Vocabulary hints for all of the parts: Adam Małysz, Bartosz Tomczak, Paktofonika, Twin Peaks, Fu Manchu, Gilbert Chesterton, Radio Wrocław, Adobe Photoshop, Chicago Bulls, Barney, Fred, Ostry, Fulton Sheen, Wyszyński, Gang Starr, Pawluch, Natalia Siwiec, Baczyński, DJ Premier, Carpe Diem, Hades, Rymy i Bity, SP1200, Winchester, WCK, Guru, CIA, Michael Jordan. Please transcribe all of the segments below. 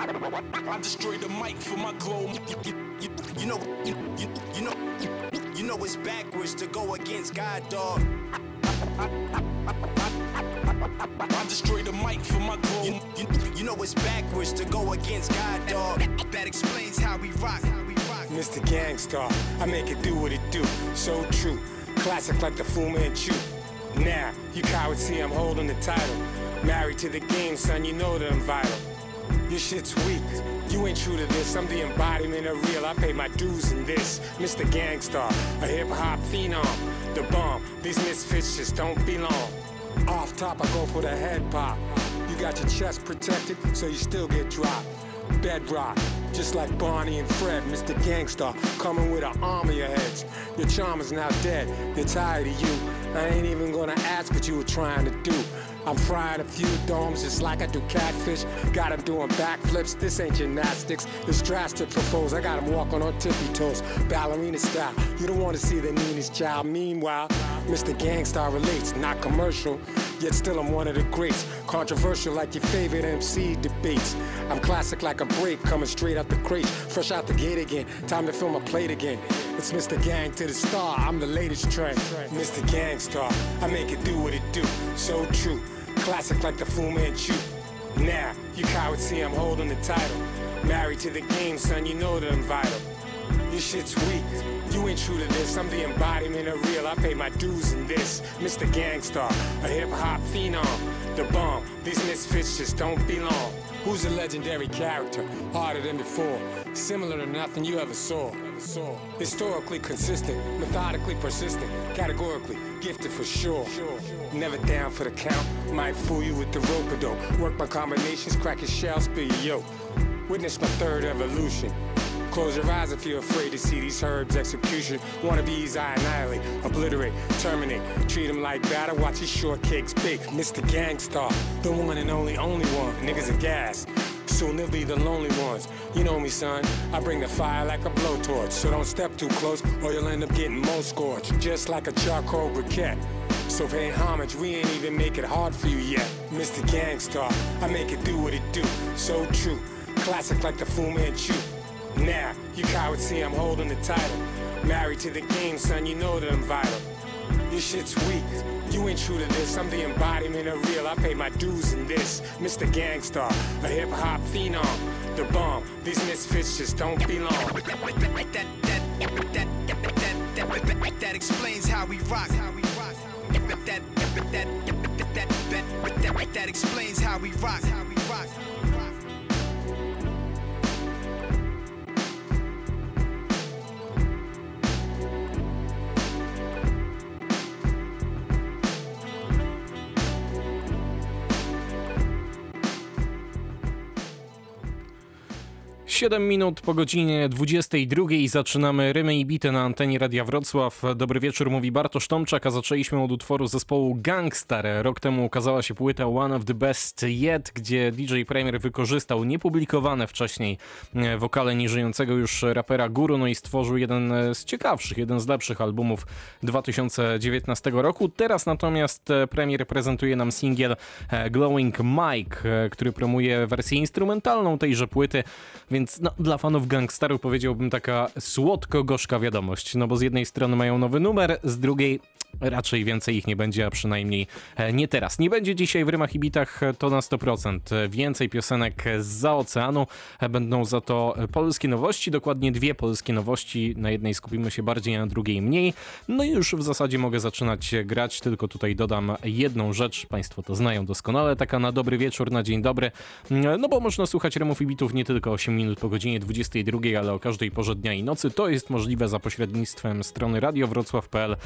I destroyed the mic for my glow. You know it's backwards to go against God, dog. I destroyed the mic for my glow. You know it's backwards to go against God, dog. That explains how we rock. Mr. Gang Starr, I make it do what it do. So true, classic like the Fu Manchu. Now, you cowards see I'm holding the title. Married to the game, son, you know that I'm vital. Your shit's weak, you ain't true to this. I'm the embodiment of real, I pay my dues in this. Mr. Gang Starr, a hip-hop phenom. The bomb, these misfits just don't belong. Off top, I go for the head pop. You got your chest protected, so you still get dropped. Bedrock, just like Barney and Fred. Mr. Gang Starr, coming with an army of heads. Your charm is now dead, they're tired of you. I ain't even gonna ask what you were trying to do. I'm frying a few domes just like I do catfish. Got him doing backflips, this ain't gymnastics. It's drastic for foes, I got him walking on tippy toes. Ballerina style, you don't want to see the meanest child. Meanwhile, Mr. Gang Starr relates, not commercial. Yet still I'm one of the greats. Controversial like your favorite MC debates. I'm classic like a break, coming straight out the crate. Fresh out the gate again, time to fill my plate again. It's Mr. Gang to the Star, I'm the latest trend. Mr. Gang Starr, I make it do what it do. So true, classic like the Fu Manchu. Now, you cowards see I'm holding the title. Married to the game, son, you know that I'm vital. Your shit's weak, you ain't true to this. I'm the embodiment of real, I pay my dues in this. Mr. Gang Starr, a hip-hop phenom. The bomb, these misfits just don't belong. Who's a legendary character, harder than before? Similar to nothing you ever saw. Historically consistent, methodically persistent, categorically gifted for sure. Never down for the count, might fool you with the rope-a-dope. Work my combinations, crack your shell, spill your yolk. Witness my third evolution. Close your eyes if you're afraid to see these herbs execution. Wannabes I annihilate, obliterate, terminate. Treat them like batter, watch your shortcakes bake. Mr. Gang Starr, the one and only one. Niggas are gas, soon they'll be the lonely ones. You know me, son, I bring the fire like a blowtorch. So don't step too close or you'll end up getting most scorched. Just like a charcoal briquette. So pay homage, we ain't even make it hard for you yet. Mr. Gang Starr, I make it do what it do. So true, classic like the Fu Manchu. Now, you cowards see I'm holding the title. Married to the game, son, you know that I'm vital. Your shit's weak, you ain't true to this. I'm the embodiment of real, I pay my dues in this. Mr. Gang Starr, a hip-hop phenom. The bomb, these misfits just don't belong. That explains how we rock. That explains how we rock. Siedem minut po godzinie 22:00 zaczynamy Rymy i Bity na antenie Radia Wrocław. Dobry wieczór, mówi Bartosz Tomczak, a zaczęliśmy od utworu zespołu Gang Starr. Rok temu ukazała się płyta One of the Best Yet, gdzie DJ Premier wykorzystał niepublikowane wcześniej wokale nieżyjącego już rapera Guru, no i stworzył jeden z lepszych albumów 2019 roku. Teraz natomiast Premier prezentuje nam singiel Glowing Mike, który promuje wersję instrumentalną tejże płyty, więc no, dla fanów Gang Starru powiedziałbym taka słodko-gorzka wiadomość, no bo z jednej strony mają nowy numer, z drugiej raczej więcej ich nie będzie, a przynajmniej nie teraz. Nie będzie dzisiaj w Rymach i Bitach, to na 100%. Więcej piosenek zza oceanu, będą za to polskie nowości, dokładnie dwie polskie nowości, na jednej skupimy się bardziej, a na drugiej mniej. No i już w zasadzie mogę zaczynać grać, tylko tutaj dodam jedną rzecz, Państwo to znają doskonale, taka na dobry wieczór, na dzień dobry, no bo można słuchać Rymów i Bitów nie tylko 8 minut po godzinie 22, ale o każdej porze dnia i nocy. To jest możliwe za pośrednictwem strony radiowrocław.pl.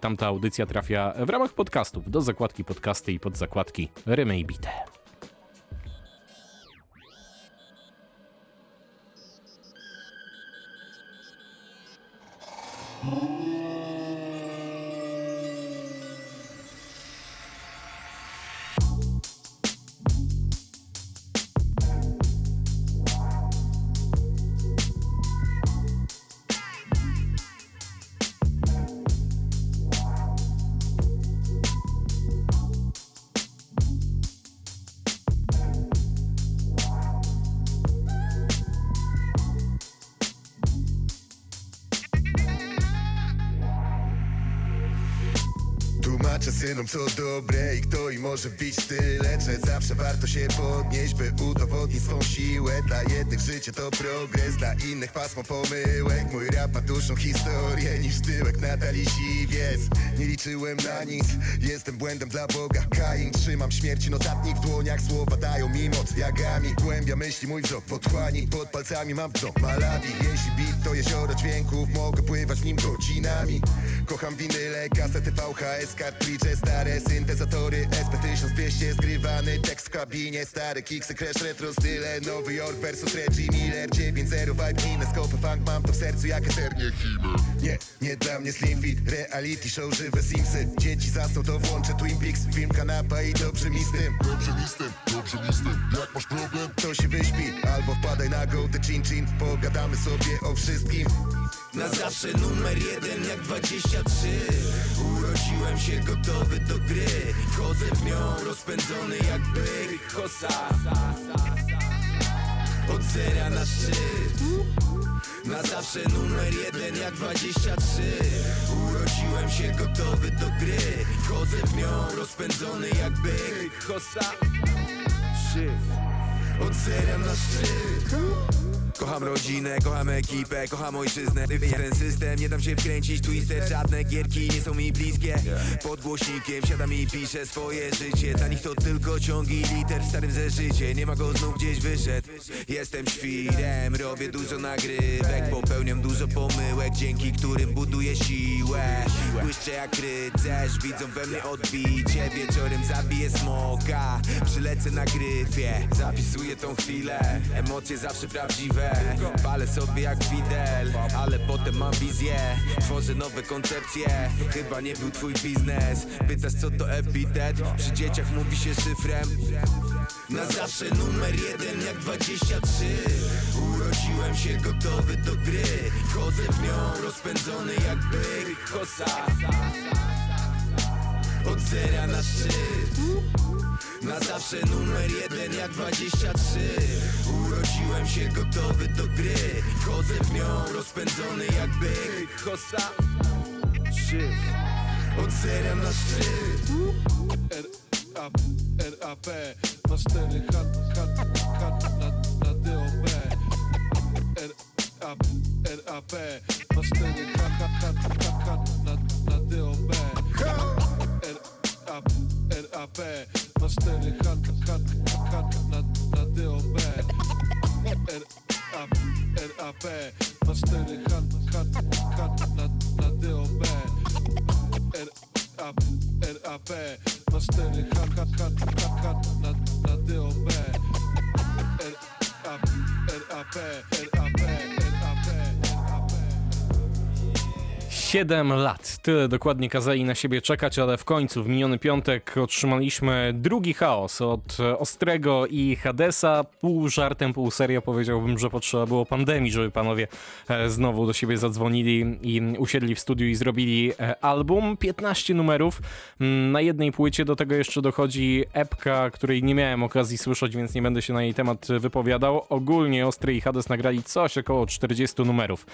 Tamta audycja trafia w ramach podcastów do zakładki podcasty i podzakładki Rymy i Bity. synom co dobre i kto im może wbić tyle, że zawsze warto się podnieść, by udowodnić swą siłę. Dla jednych życie to progres, dla innych pasmo pomyłek. Mój rap ma dłuższą historię niż tyłek Natalii Siwiec. Nie liczyłem na nic, jestem błędem dla Boga. Kain, trzymam śmierci notatnik w dłoniach. Słowa dają mi moc, jagami głębia myśli mój wzrok. W otchłani pod palcami mam to Malawi. Jeśli beat to jezioro dźwięków, mogę pływać w nim godzinami. Kocham winyle, kasety VHS, kartridże stare, syntezatory SP1200, zgrywany tekst w kabinie, stare kiksy, crash, retro style. Nowy Jork versus Reggie Miller, 9-0 vibe, kineskopy, funk, mam to w sercu jak eternie Himmel. Nie dla mnie Slim Fit, reality show, żywe Simsy. Dzieci zasną to włączę Twin Peaks, film kanapa i dobrze mi z tym. Jak masz problem, to się wyśpi, albo wpadaj na go, the chin chin, pogadamy sobie o wszystkim. Na zawsze numer 1 jak 23. Urodziłem się gotowy do gry, wchodzę w nią rozpędzony jak byk kosa. Od zera na szczyt. Na zawsze numer 1 jak 23. Urodziłem się gotowy do gry, wchodzę w nią rozpędzony jak byk kosa. Od zera na szczyt. Kocham rodzinę, kocham ekipę, kocham ojczyznę. Ten system, nie dam się wkręcić, twister. Żadne gierki nie są mi bliskie. Pod głośnikiem siadam i piszę swoje życie. Dla nich to tylko ciągi liter w starym zeszycie. Nie ma go znów, gdzieś wyszedł. Jestem świrem, robię dużo nagrywek. Popełniam dużo pomyłek, dzięki którym buduję siłę. Błyszczę jak rycerz, widzą we mnie odbicie. Wieczorem zabiję smoka, przylecę na gryfie. Zapisuję tą chwilę, emocje zawsze prawdziwe. Palę sobie jak Fidel, ale potem mam wizję. Tworzę nowe koncepcje, chyba nie był twój biznes. Pytasz co to epitet, przy dzieciach mówi się szyfrem. Na zawsze numer 1 jak 23. Urodziłem się gotowy do gry, wchodzę w nią rozpędzony jak byk kosa. Od zera na szczyt. Na zawsze numer 1 jak 23. Urodziłem się gotowy do gry, wchodzę w nią rozpędzony jak byk kosa. Od zera na szczyt. RAP na 4 hat na DOB. RAP na 4 hat na DOB. RAP na 4 hat na DOB. RAP na 4 hat na DOB. RAP na 4 hat na DOB. RAP 7 lat. Tyle dokładnie kazali na siebie czekać, ale w końcu w miniony piątek otrzymaliśmy drugi chaos od Ostrego i Hadesa. Pół żartem, pół serio powiedziałbym, że potrzeba było pandemii, żeby panowie znowu do siebie zadzwonili i usiedli w studiu i zrobili album. 15 numerów na jednej płycie. Do tego jeszcze dochodzi epka, której nie miałem okazji słyszeć, więc nie będę się na jej temat wypowiadał. Ogólnie Ostry i Hades nagrali coś około 40 numerów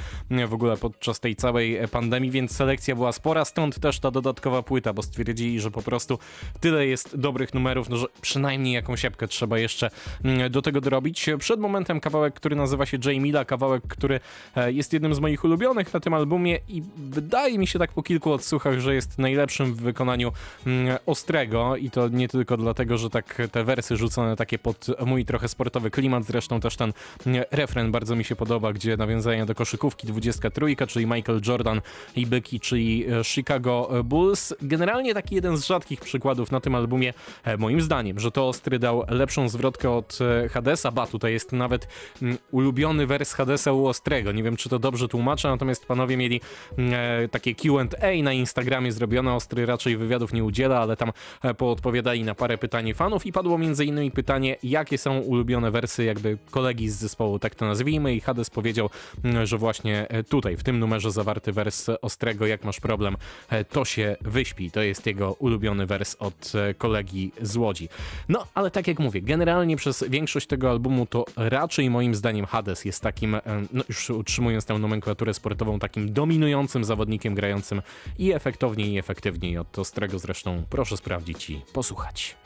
w ogóle podczas tej całej pandemii, więc selekcja była spora, stąd też ta dodatkowa płyta, bo stwierdzili, że po prostu tyle jest dobrych numerów, no że przynajmniej jakąś siepkę trzeba jeszcze do tego dorobić. Przed momentem kawałek, który nazywa się Jamila, kawałek, który jest jednym z moich ulubionych na tym albumie i wydaje mi się tak po kilku odsłuchach, że jest najlepszym w wykonaniu Ostrego i to nie tylko dlatego, że tak te wersy rzucone takie pod mój trochę sportowy klimat, zresztą też ten refren bardzo mi się podoba, gdzie nawiązania do koszykówki 23, czyli Michael Jordan i byki, czyli Chicago Bulls. Generalnie taki jeden z rzadkich przykładów na tym albumie, moim zdaniem, że to Ostry dał lepszą zwrotkę od Hadesa. Ba, tutaj jest nawet ulubiony wers Hadesa u Ostrego. Nie wiem, czy to dobrze tłumaczę, natomiast panowie mieli takie Q&A na Instagramie zrobione. Ostry raczej wywiadów nie udziela, ale tam poodpowiadali na parę pytań fanów i padło m.in. pytanie, jakie są ulubione wersy jakby kolegi z zespołu, tak to nazwijmy, i Hades powiedział, że właśnie tutaj, w tym numerze zawarty wers Ostrego, jak masz problem, to się wyśpi. To jest jego ulubiony wers od kolegi z Łodzi. No, ale tak jak mówię, generalnie przez większość tego albumu to raczej moim zdaniem Hades jest takim, no już utrzymując tę nomenklaturę sportową, takim dominującym zawodnikiem grającym i efektowniej, i efektywniej od Ostrego. Zresztą proszę sprawdzić i posłuchać.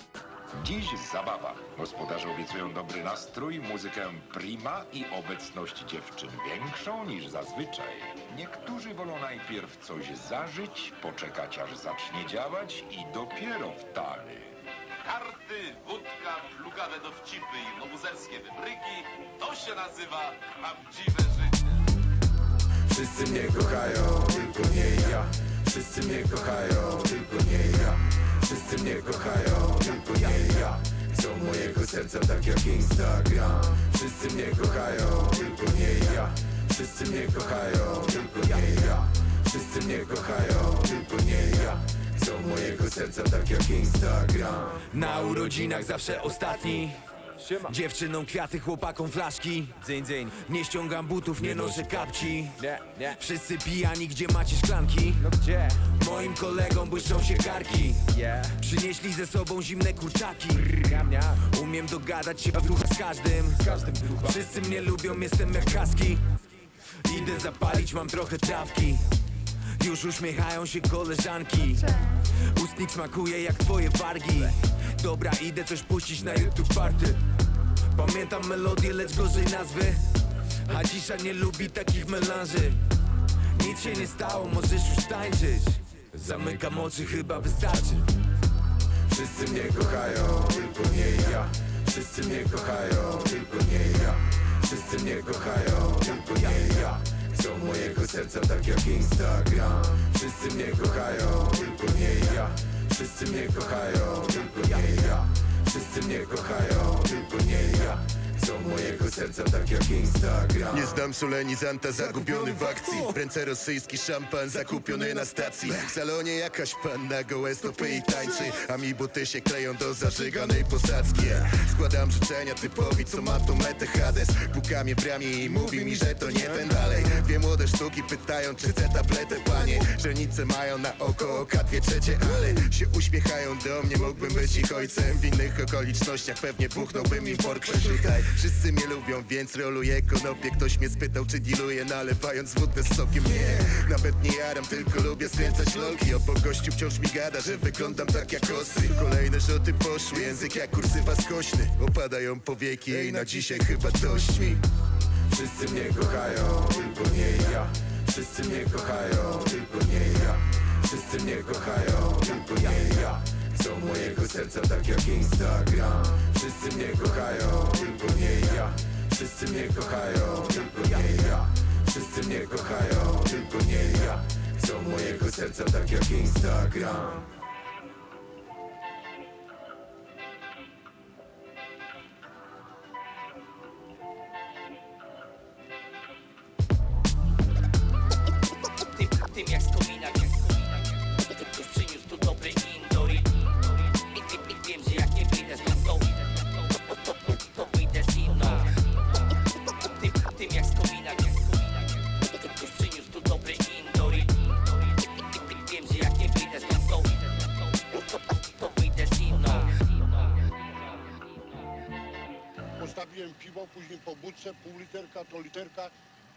Dziś zabawa. Gospodarze obiecują dobry nastrój, muzykę prima i obecność dziewczyn większą niż zazwyczaj. Niektórzy wolą najpierw coś zażyć, poczekać aż zacznie działać i dopiero w tali. Karty, wódka, plugawe dowcipy i nowozerskie wybryki. To się nazywa prawdziwe życie. Wszyscy mnie kochają, tylko nie ja. Wszyscy mnie kochają, tylko nie ja. Wszyscy mnie kochają, tylko nie ja. Chcą mojego serca tak jak Instagram. Wszyscy mnie kochają, tylko nie ja. Wszyscy mnie kochają, tylko nie ja. Wszyscy mnie kochają, tylko nie ja. Chcą mojego serca tak jak Instagram. Na urodzinach zawsze ostatni. Siema. Dziewczynom kwiaty, chłopakom flaszki. Dzyń, dzyń. Nie ściągam butów, nie noszę kapci. Nie. Wszyscy pijani, gdzie macie szklanki? No gdzie? Moim kolegom błyszczą się karki. Przynieśli ze sobą zimne kurczaki. Umiem dogadać się w ruchu z każdym. Wszyscy mnie lubią, jestem jak kaski. Idę zapalić, mam trochę trawki. Już uśmiechają się koleżanki. Ustnik smakuje jak twoje wargi. Dobra, idę coś puścić na YouTube party. Pamiętam melodię, lecz gorzej nazwy. A dzisiaj nie lubi takich melanży. Nic się nie stało, możesz już tańczyć. Zamykam oczy, chyba wystarczy. Wszyscy mnie kochają, tylko nie ja. Wszyscy mnie kochają, tylko nie ja. Wszyscy mnie kochają, tylko nie ja. Chcą mojego serca tak jak Instagram. Wszyscy mnie kochają, tylko nie ja. Wszyscy mnie kochają, tylko nie ja. Wszyscy mnie kochają, tylko nie ja. Chcą mojego serca tak jak Instagram. Nie znam solenizanta, zagubiony w akcji. W ręce rosyjski szampan zakupiony na stacji. W salonie jakaś panna gołe stopy i tańczy. A mi buty się kleją do zażyganej posadzki. Składam życzenia typowi, co ma tą metę Hades. Puka mnie w ramię i mówi mi, że to nie ten dalej. Dwie młode sztuki pytają, czy chcę tabletę, panie. Żenice mają na oko oka dwie trzecie, ale się uśmiechają do mnie. Mógłbym być ich ojcem, w innych okolicznościach pewnie buchnąłbym im pork. Wszyscy mnie lubią, więc roluję konopie. Ktoś mnie spytał, czy dealuję, nalewając wódkę z sokiem. Nie, nawet nie jaram, tylko lubię skręcać lolki. Obok gościu wciąż mi gada, że wyglądam tak jak ostry. Kolejne rzoty poszły, język jak kursywa skośny. Opadają powieki i na dzisiaj chyba dość mi. Wszyscy mnie kochają, tylko nie ja. Wszyscy mnie kochają, tylko nie ja. Wszyscy mnie kochają, tylko nie ja. Są mojego serca tak jak Instagram. Wszyscy mnie kochają, tylko nie ja. Wszyscy mnie kochają, tylko nie ja. Wszyscy mnie kochają, tylko nie ja. Są mojego serca tak jak Instagram. Tym jak z komina, ktoś przyniósł tu dobry indoor. Wiem, że jak nie wyjdę z klasą, to wyjdę z inną. Tym jak z komina, ktoś przyniósł tu dobry indoor. Wiem, że jak nie wyjdę z klasą, to wyjdę z inną. Postawiłem piwo, później po budce, pół literka, to literka.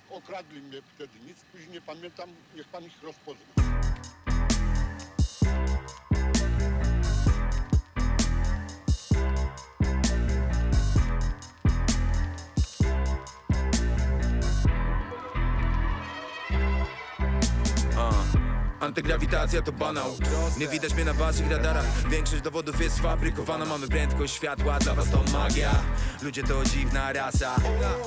Okradli mnie wtedy, nic później nie pamiętam, niech pan ich rozpozna. Antygrawitacja to banał. Nie widać mnie na waszych radarach. Większość dowodów jest fabrykowana. Mamy prędkość światła, dla was to magia. Ludzie to dziwna rasa.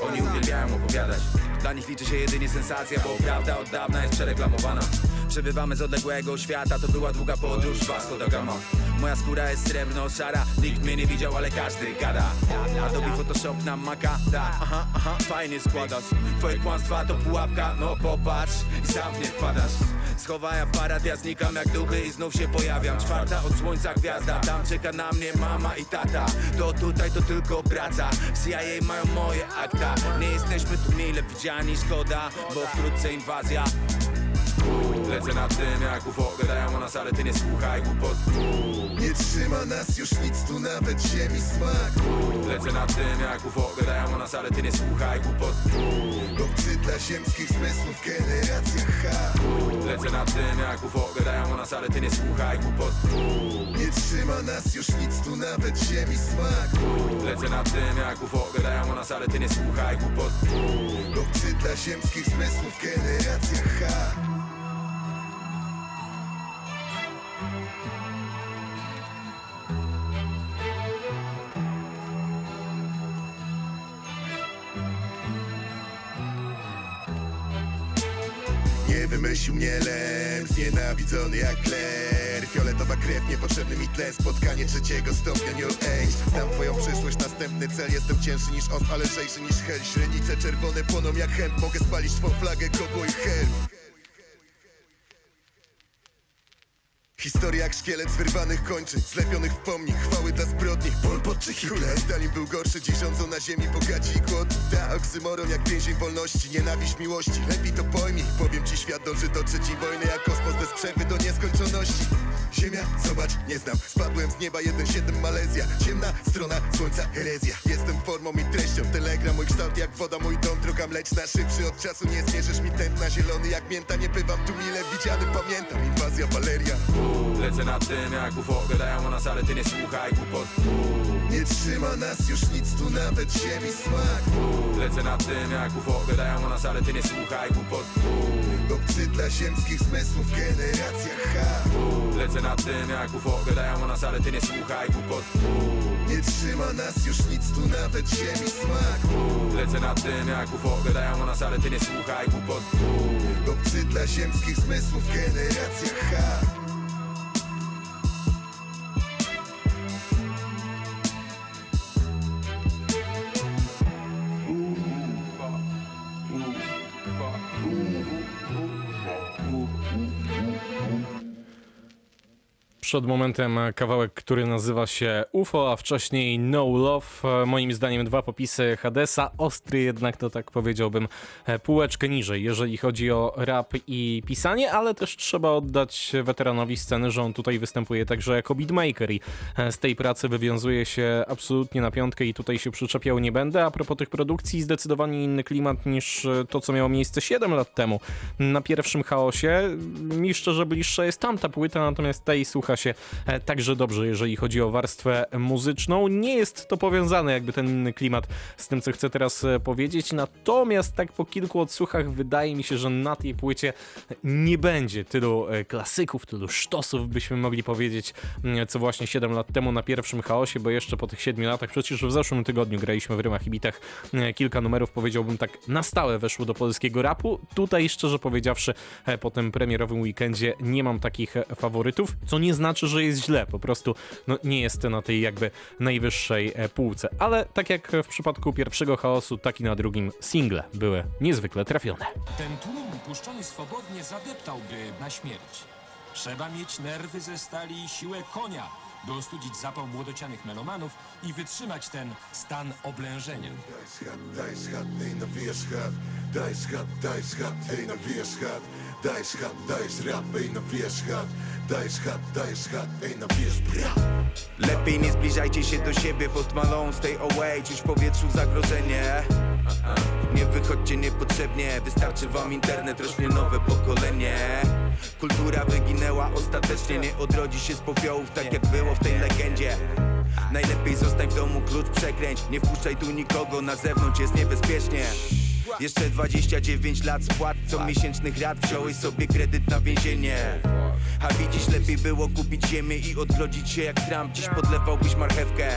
Oni uwielbiają opowiadać. Dla nich liczy się jedynie sensacja, bo prawda od dawna jest przereklamowana. Przybywamy z odległego świata, to była długa podróż, Vasco da Gama. Moja skóra jest srebrno-szara, nikt mnie nie widział, ale każdy gada. Adobe Photoshop na Maca, aha, fajnie składasz. Twoje kłamstwa to pułapka, no popatrz i sam w nie wpadasz. Schowaj aparat, ja znikam jak duchy i znów się pojawiam. Czwarta od słońca gwiazda, tam czeka na mnie mama i tata. To tutaj to tylko praca, w CIA mają moje akta. Nie jesteśmy tu mile widziani, szkoda, bo wkrótce inwazja. Lecę na tym jak UFO, gadają o nas, ale ty nie słuchaj głupot. Nie trzyma nas już nic, tu nawet ziemi smaku. Lecę na tym jak UFO, gadają o nas, ale ty nie słuchaj głupot. Obcy dla ziemskich zmysłów, generacja H. Lecę na tym jak UFO, gadają o nas, ale ty nie słuchaj głupot. Nie trzyma nas już nic, tu nawet ziemi smaku. Lecę na tym jak UFO, gadają o nas, ale ty nie słuchaj głupot. Obcy dla ziemskich zmysłów, generacja H. Wymyślił mnie lem, znienawidzony jak kler. Fioletowa krew, niepotrzebny mi tlen. Spotkanie trzeciego stopnia New Age. Znam twoją przyszłość, następny cel. Jestem cięższy niż ost, ale lżejszy niż hel. Źrenice czerwone płoną jak hemp. Mogę spalić twą flagę, kogo i hel. Historia jak szkielet z wyrwanych kończy, zlepionych w pomnik, chwały dla zbrodni. Polpot czy Hitler? Stalin był gorszy, dziś rządzą na ziemi bogaci i głod. Ta oksymoron jak więzień wolności, nienawiść miłości. Lepiej to pojmij, powiem ci świat dąży do trzeciej wojny, jak kosmos bez przerwy do nieskończoności. Ziemia, zobacz, nie znam, spadłem z nieba 1,7 Malezja. Ciemna strona słońca, herezja. Jestem formą i treścią, telegram mój kształt jak woda, mój dom, droga mleczna. Szybszy od czasu, nie zmierzysz mi tętna, zielony jak mięta. Nie bywam tu mile widziany, pamiętam, inwazja Waleria. Lecę na tym jak UFO, gadają o nas, ale ty nie słuchaj głupot. Nie trzyma nas już nic, tu nawet ziemi smak. Lecę na tym jak UFO, gadają o nas, ale ty nie słuchaj głupot. Obcy dla ziemskich zmysłów, generacja H. Lecę na tym jak UFO, gadają o nas, ale ty nie słuchaj głupot. Nie trzyma nas już nic, tu nawet ziemi smak. Lecę na tym jak UFO, gadają o nas, ale ty nie słuchaj głupot. Obcy dla ziemskich zmysłów, generacja H. Przed momentem kawałek, który nazywa się UFO, a wcześniej No Love. Moim zdaniem dwa popisy Hadesa. Ostry jednak to, tak powiedziałbym, półeczkę niżej, jeżeli chodzi o rap i pisanie, ale też trzeba oddać weteranowi sceny, że on tutaj występuje także jako beatmaker i z tej pracy wywiązuje się absolutnie na piątkę i tutaj się przyczepiał nie będę. A propos tych produkcji, zdecydowanie inny klimat niż to, co miało miejsce 7 lat temu na pierwszym chaosie. Mi szczerze bliższa jest tamta płyta, natomiast tej słucha się także dobrze, jeżeli chodzi o warstwę muzyczną. Nie jest to powiązane jakby ten inny klimat z tym, co chcę teraz powiedzieć, natomiast tak po kilku odsłuchach wydaje mi się, że na tej płycie nie będzie tylu klasyków, tylu sztosów, byśmy mogli powiedzieć, co właśnie 7 lat temu na pierwszym chaosie, bo jeszcze po tych 7 latach, przecież w zeszłym tygodniu graliśmy w Rymach i Bitach kilka numerów, powiedziałbym tak na stałe weszło do polskiego rapu. Tutaj szczerze powiedziawszy po tym premierowym weekendzie nie mam takich faworytów, co nie znaczy, że jest źle, po prostu nie jest na tej jakby najwyższej półce, ale tak jak w przypadku pierwszego chaosu, tak i na drugim single były niezwykle trafione. Ten tłum puszczony swobodnie zadeptałby na śmierć. Trzeba mieć nerwy ze stali i siłę konia, by ostudzić zapał młodocianych melomanów i wytrzymać ten stan oblężenia. Daj schat, ej no wiesz chat, daj schat, ej no wiesz chat, daj schat, ej no wiesz chat, daj schat, ej no wiesz brat. Lepiej nie zbliżajcie się do siebie, Post Malone, stay away, czuć w powietrzu zagrożenie. Nie wychodźcie niepotrzebnie, wystarczy wam internet, rośnie nowe pokolenie. Kultura wyginęła ostatecznie, nie odrodzi się z popiołów, tak jak było w tej legendzie. Najlepiej zostań w domu, klucz przekręć, nie wpuszczaj tu nikogo, na zewnątrz jest niebezpiecznie. Jeszcze 29 lat spłat comiesięcznych rat, wziąłeś sobie kredyt na więzienie. A widzisz, lepiej było kupić ziemię i odgrodzić się jak Trump, dziś podlewałbyś marchewkę.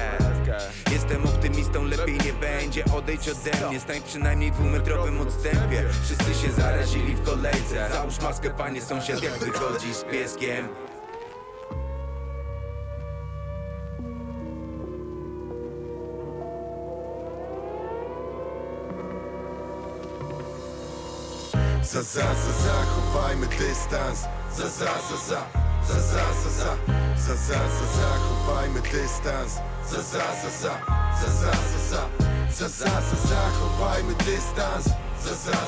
Jestem optymistą, lepiej nie będzie, odejdź ode mnie, stań przynajmniej w dwumetrowym odstępie. Wszyscy się zarazili w kolejce, załóż maskę panie sąsiad, jak wychodzisz z pieskiem. Za, chowajmy dystans. Za, chowajmy dystans. Za, chowajmy dystans.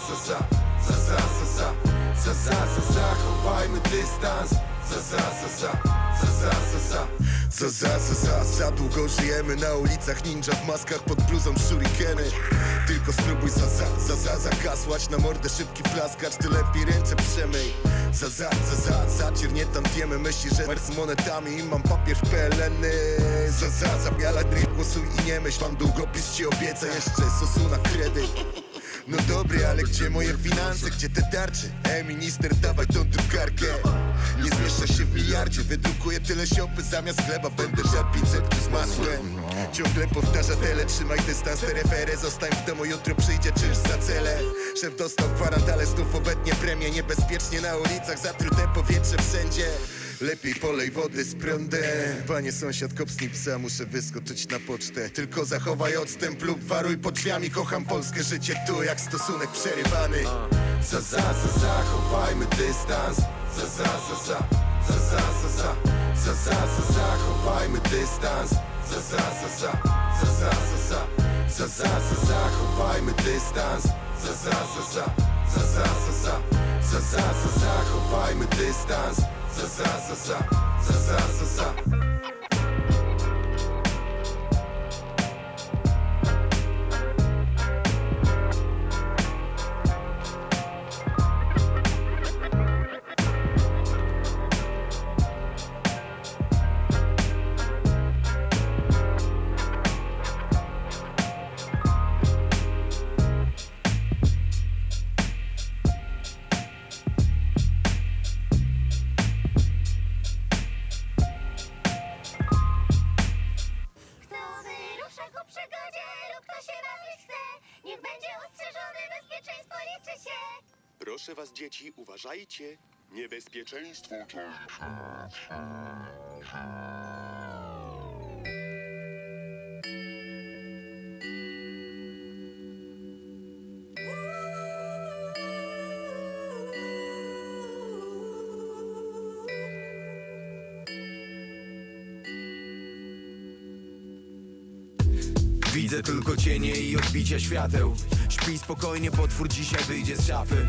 Za, Zachowajmy dystans. Za długo żyjemy na ulicach ninja w maskach pod bluzą shurikeny. Tylko spróbuj zakasłać na mordę szybki plaskacz, ty lepiej ręce przemyj. Zacziernie tantiemy, myśli, że mar z monetami i mam papier w PLN-y. Zamiala dryk, głosuj i nie myśl, mam długopis, ci obieca jeszcze sosu na kredyt. No dobry, ale gdzie moje finanse, gdzie te tarcze? Minister, dawaj tą drukarkę. Nie zmieszczę się w miliardzie, wydrukuję tyle siopy, zamiast chleba będę żarł 500 z masłem. Ciągle powtarza tele, trzymaj dystans, te refery, zostań w domu, jutro przyjdzie czynsz za cele. Szef dostał kwarant, ale znów obetnie premię, niebezpiecznie na ulicach, zatrute powietrze wszędzie. Lepiej polej wody z prądem. Panie sąsiad, kopsnij psa, muszę wyskoczyć na pocztę. Tylko zachowaj odstęp lub waruj pod drzwiami. Kocham polskie życie tu jak stosunek przerywany. Zachowajmy dystans. Zachowajmy dystans. Zachowajmy dystans. Zachowajmy dystans. Proszę was, dzieci, uważajcie. Niebezpieczeństwo to... Widzę tylko cienie i odbicia świateł. Śpi spokojnie, potwór dzisiaj wyjdzie z szafy.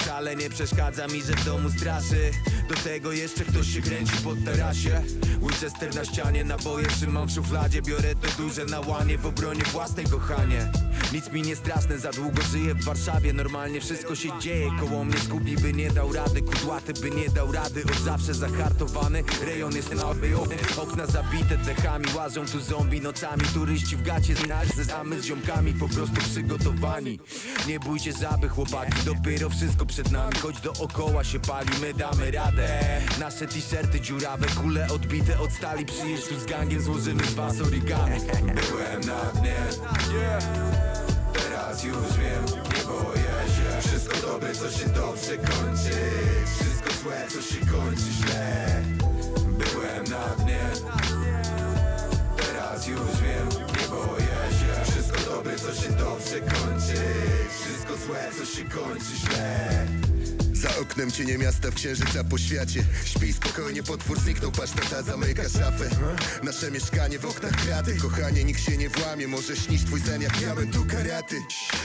Wcale nie przeszkadza mi, że w domu straszy. Do tego jeszcze ktoś się kręci pod tarasie. Winchester na ścianie, naboje trzymam w szufladzie. Biorę to duże na łanie, w obronie własnej kochanie. Nic mi nie straszne, za długo żyję w Warszawie. Normalnie wszystko się dzieje koło mnie. Zgubi by nie dał rady, kudłaty by nie dał rady. Od zawsze zahartowany, rejon jest na obyjowny. Okna zabite dechami, łażą tu zombie nocami. Turyści w gacie znamy z ziomkami, po prostu przygotowani. Nie bój się żaby, chłopaki, dopiero wszystko przed nami. Choć dookoła się pali, my damy radę. Nasze t-shirty dziurawe, kule odbite od stali. Przyjeźdź tu z gangiem, złożymy z was origami. Byłem na dnie, yeah. Teraz już wiem, nie boję się. Wszystko dobre, co się dobrze kończy. Wszystko złe, co się kończy źle. Byłem na dnie. Teraz już wiem, nie boję się. Wszystko dobre, co się dobrze kończy. Wszystko złe, co się kończy źle. Za oknem cienie miasta, w księżyca po świecie. Śpij spokojnie, potwór zniknął, paszteta zamyka szafę. Nasze mieszkanie w oknach kraty. Kochanie, nikt się nie włamie, może śnić twój sen jak ja tu karaty.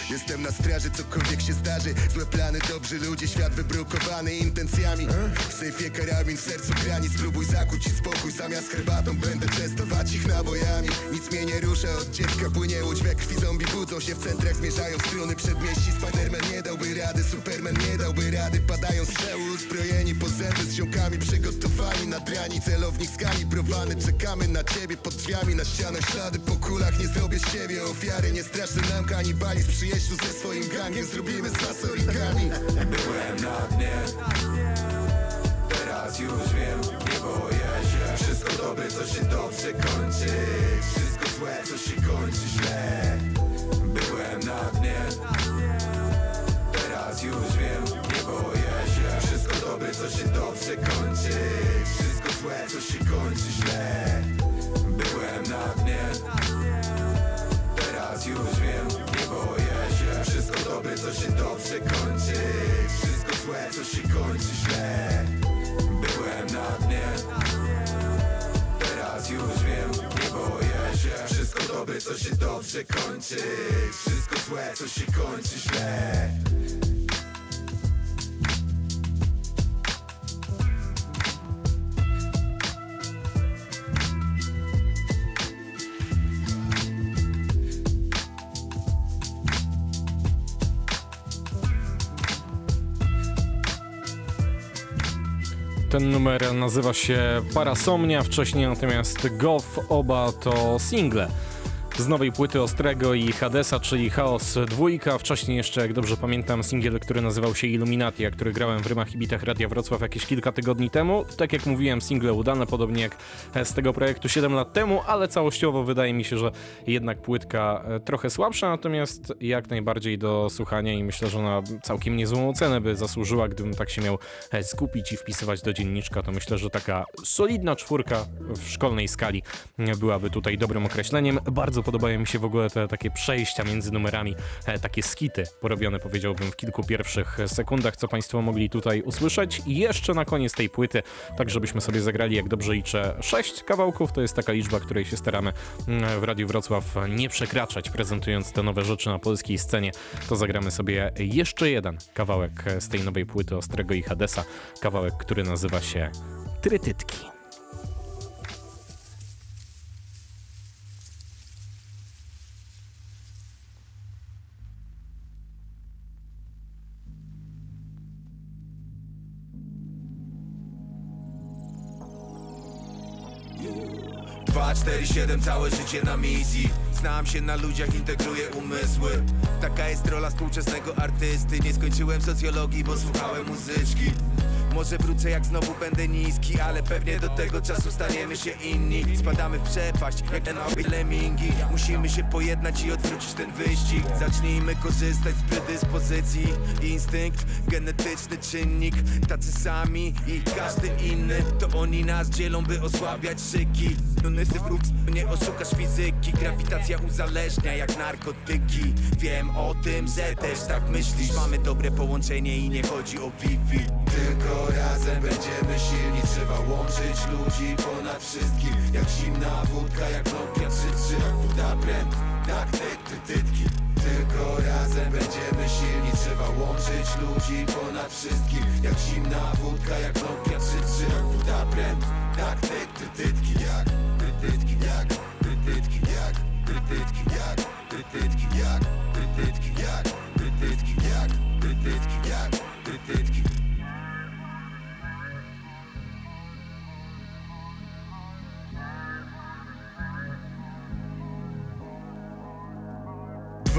Jestem na straży, cokolwiek się zdarzy. Złe plany, dobrzy ludzie, świat wybrukowany intencjami. W sejfie karabin, w sercu granic, spróbuj zakłócić spokój. Zamiast herbatą będę częstować ich nabojami. Nic mnie nie rusza, od dziecka płynie łódź we krwi. Zombie budzą się w centrach, zmierzają w struny przedmieści. Spiderman nie dałby rady, Superman nie dałby rady. Padają strzały uzbrojeni po zęby z ziomkami przygotowani na drani. Celownik skali prowany, czekamy na ciebie. Pod drzwiami na ścianach ślady po kulach. Nie zrobię z siebie ofiary, nie straszny nam kanibalizm. Przyjeźdź tu ze swoim gangiem, zrobimy z was origami. Byłem na dnie. Teraz już wiem, nie boję się. Wszystko dobre, co się dobrze kończy. Wszystko złe, co się kończy źle. Byłem na dnie. Teraz już wiem. Wszystko dobre, co się dobrze kończy. Wszystko złe, co się kończy źle. Byłem na dnie. Teraz już wiem, nie boję się. Wszystko dobre, co się dobrze kończy. Wszystko złe, co się kończy źle. Byłem na dnie. Teraz już wiem, nie boję się. Wszystko dobre, co się dobrze kończy. Wszystko złe, co się kończy źle. Ten numer nazywa się Parasomnia, wcześniej natomiast Goff, oba to single z nowej płyty Ostrego i Hadesa, czyli Chaos 2, wcześniej jeszcze, jak dobrze pamiętam, singiel, który nazywał się Illuminati, a który grałem w Rymach i Bitach Radia Wrocław jakieś kilka tygodni temu. Tak jak mówiłem, single udane, podobnie jak z tego projektu 7 lat temu, ale całościowo wydaje mi się, że jednak płytka trochę słabsza, natomiast jak najbardziej do słuchania i myślę, że na całkiem niezłą ocenę by zasłużyła, gdybym tak się miał skupić i wpisywać do dzienniczka, to myślę, że taka solidna 4 w szkolnej skali byłaby tutaj dobrym określeniem. Bardzo podobają mi się w ogóle te takie przejścia między numerami, takie skity porobione, powiedziałbym, w kilku pierwszych sekundach, co Państwo mogli tutaj usłyszeć. I jeszcze na koniec tej płyty, tak żebyśmy sobie zagrali, jak dobrze liczę, 6 kawałków. To jest taka liczba, której się staramy w Radiu Wrocław nie przekraczać, prezentując te nowe rzeczy na polskiej scenie. To zagramy sobie jeszcze jeden kawałek z tej nowej płyty Ostrego i Hadesa, kawałek, który nazywa się Trytytki. A 4-7 całe życie na misji. Znam się na ludziach, integruję umysły. Taka jest rola współczesnego artysty. Nie skończyłem socjologii, bo słuchałem muzyczki. Może wrócę, jak znowu będę niski, ale pewnie do tego czasu staniemy się inni. Spadamy w przepaść, jak ten obie lemingi. Musimy się pojednać i odwrócić ten wyścig. Zacznijmy korzystać z predyspozycji. Instynkt, genetyczny czynnik. Tacy sami i każdy inny. To oni nas dzielą, by osłabiać szyki. Nunysy wróg, nie oszukasz fizyki. Grawitacja uzależnia jak narkotyki. Wiem o tym, że też tak myślisz. Mamy dobre połączenie i nie chodzi o Wi-Fi. Tylko razem będziemy silni. Trzeba łączyć ludzi ponad wszystkim. Jak zimna wódka, jak Nokia 3-3, jak buda pręt. Tak, tytki. Tylko razem będziemy silni. Trzeba łączyć ludzi ponad wszystkim. Jak zimna wódka, jak Nokia 3-3, jak buda pręt. Tak, tytki, jak tytki, jak tytki, jak tytki, jak tytki, jak tytki, jak tytki, jak tytki, jak tytki.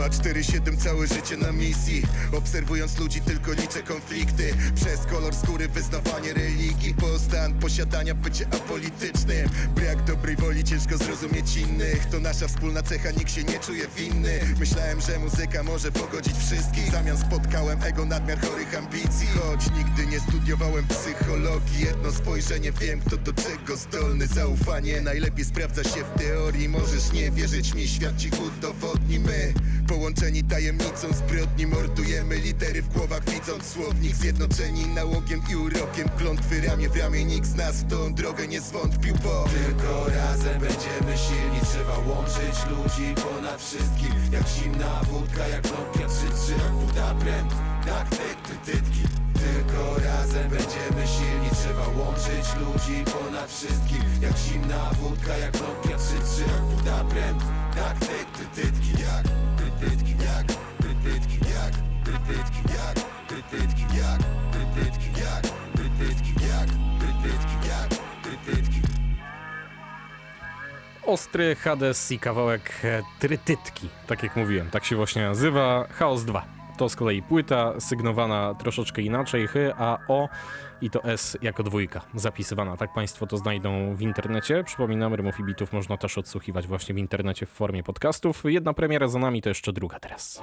A 4-7 całe życie na misji. Obserwując ludzi tylko liczę konflikty. Przez kolor skóry wyznawanie religii. Postan posiadania bycie apolitycznym. Brak dobrej woli ciężko zrozumieć innych. To nasza wspólna cecha, nikt się nie czuje winny. Myślałem, że muzyka może pogodzić wszystkich. W zamian spotkałem ego, nadmiar chorych ambicji. Choć nigdy nie studiowałem psychologii, jedno spojrzenie wiem, kto do czego zdolny. Zaufanie najlepiej sprawdza się w teorii. Możesz nie wierzyć mi, świat ci udowodni my. Połączeni tajemnicą zbrodni mordujemy litery w głowach, widząc słownik. Zjednoczeni nałogiem i urokiem klątwy ramię w ramię. Nikt z nas w tą drogę nie zwątpił, bo tylko razem będziemy silni. Trzeba łączyć ludzi ponad wszystkim. Jak zimna wódka, jak Nokia 3-3, jak buda pręt. Tak, tytki. Tylko razem będziemy silni. Trzeba łączyć ludzi ponad wszystkim. Jak zimna wódka, jak Nokia 3-3, jak buda pręt. Tak, tytki, jak Trytytki jak, trytytki jak, trytytki jak, trytytki jak, trytytki jak, trytytki jak, trytytki jak, trytytki. Ostry, Hades i kawałek Trytytki, tak jak mówiłem, tak się właśnie nazywa, Chaos 2. To z kolei płyta sygnowana troszeczkę inaczej, H-A-O i to S jako 2 zapisywana. Tak Państwo to znajdą w internecie. Przypominam, Rymów i Bitów można też odsłuchiwać właśnie w internecie w formie podcastów. Jedna premiera za nami, to jeszcze druga teraz.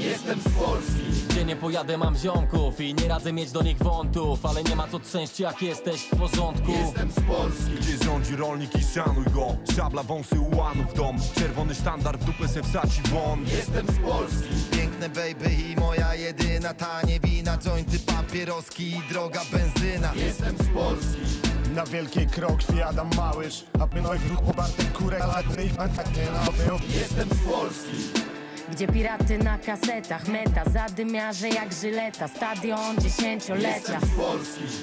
Jestem z Polski, gdzie nie pojadę mam ziomków i nie radzę mieć do nich wątów, ale nie ma co trzęść jak jesteś w porządku. Jestem z Polski, gdzie rządzi rolnik i szanuj go, szabla wąsy ułanów dom, czerwony sztandar w dupę se wsadzi won. Jestem z Polski, piękne baby i moja jedyna, tanie wina, jointy, papieroski i droga benzyna. Jestem z Polski. na wielkiej krokwi Adam Małysz, a my nowy ruch obartych kurek, jestem z Polski. Gdzie piraty na kasetach, meta, zadymiarze jak Żyleta, stadion dziesięciolecia.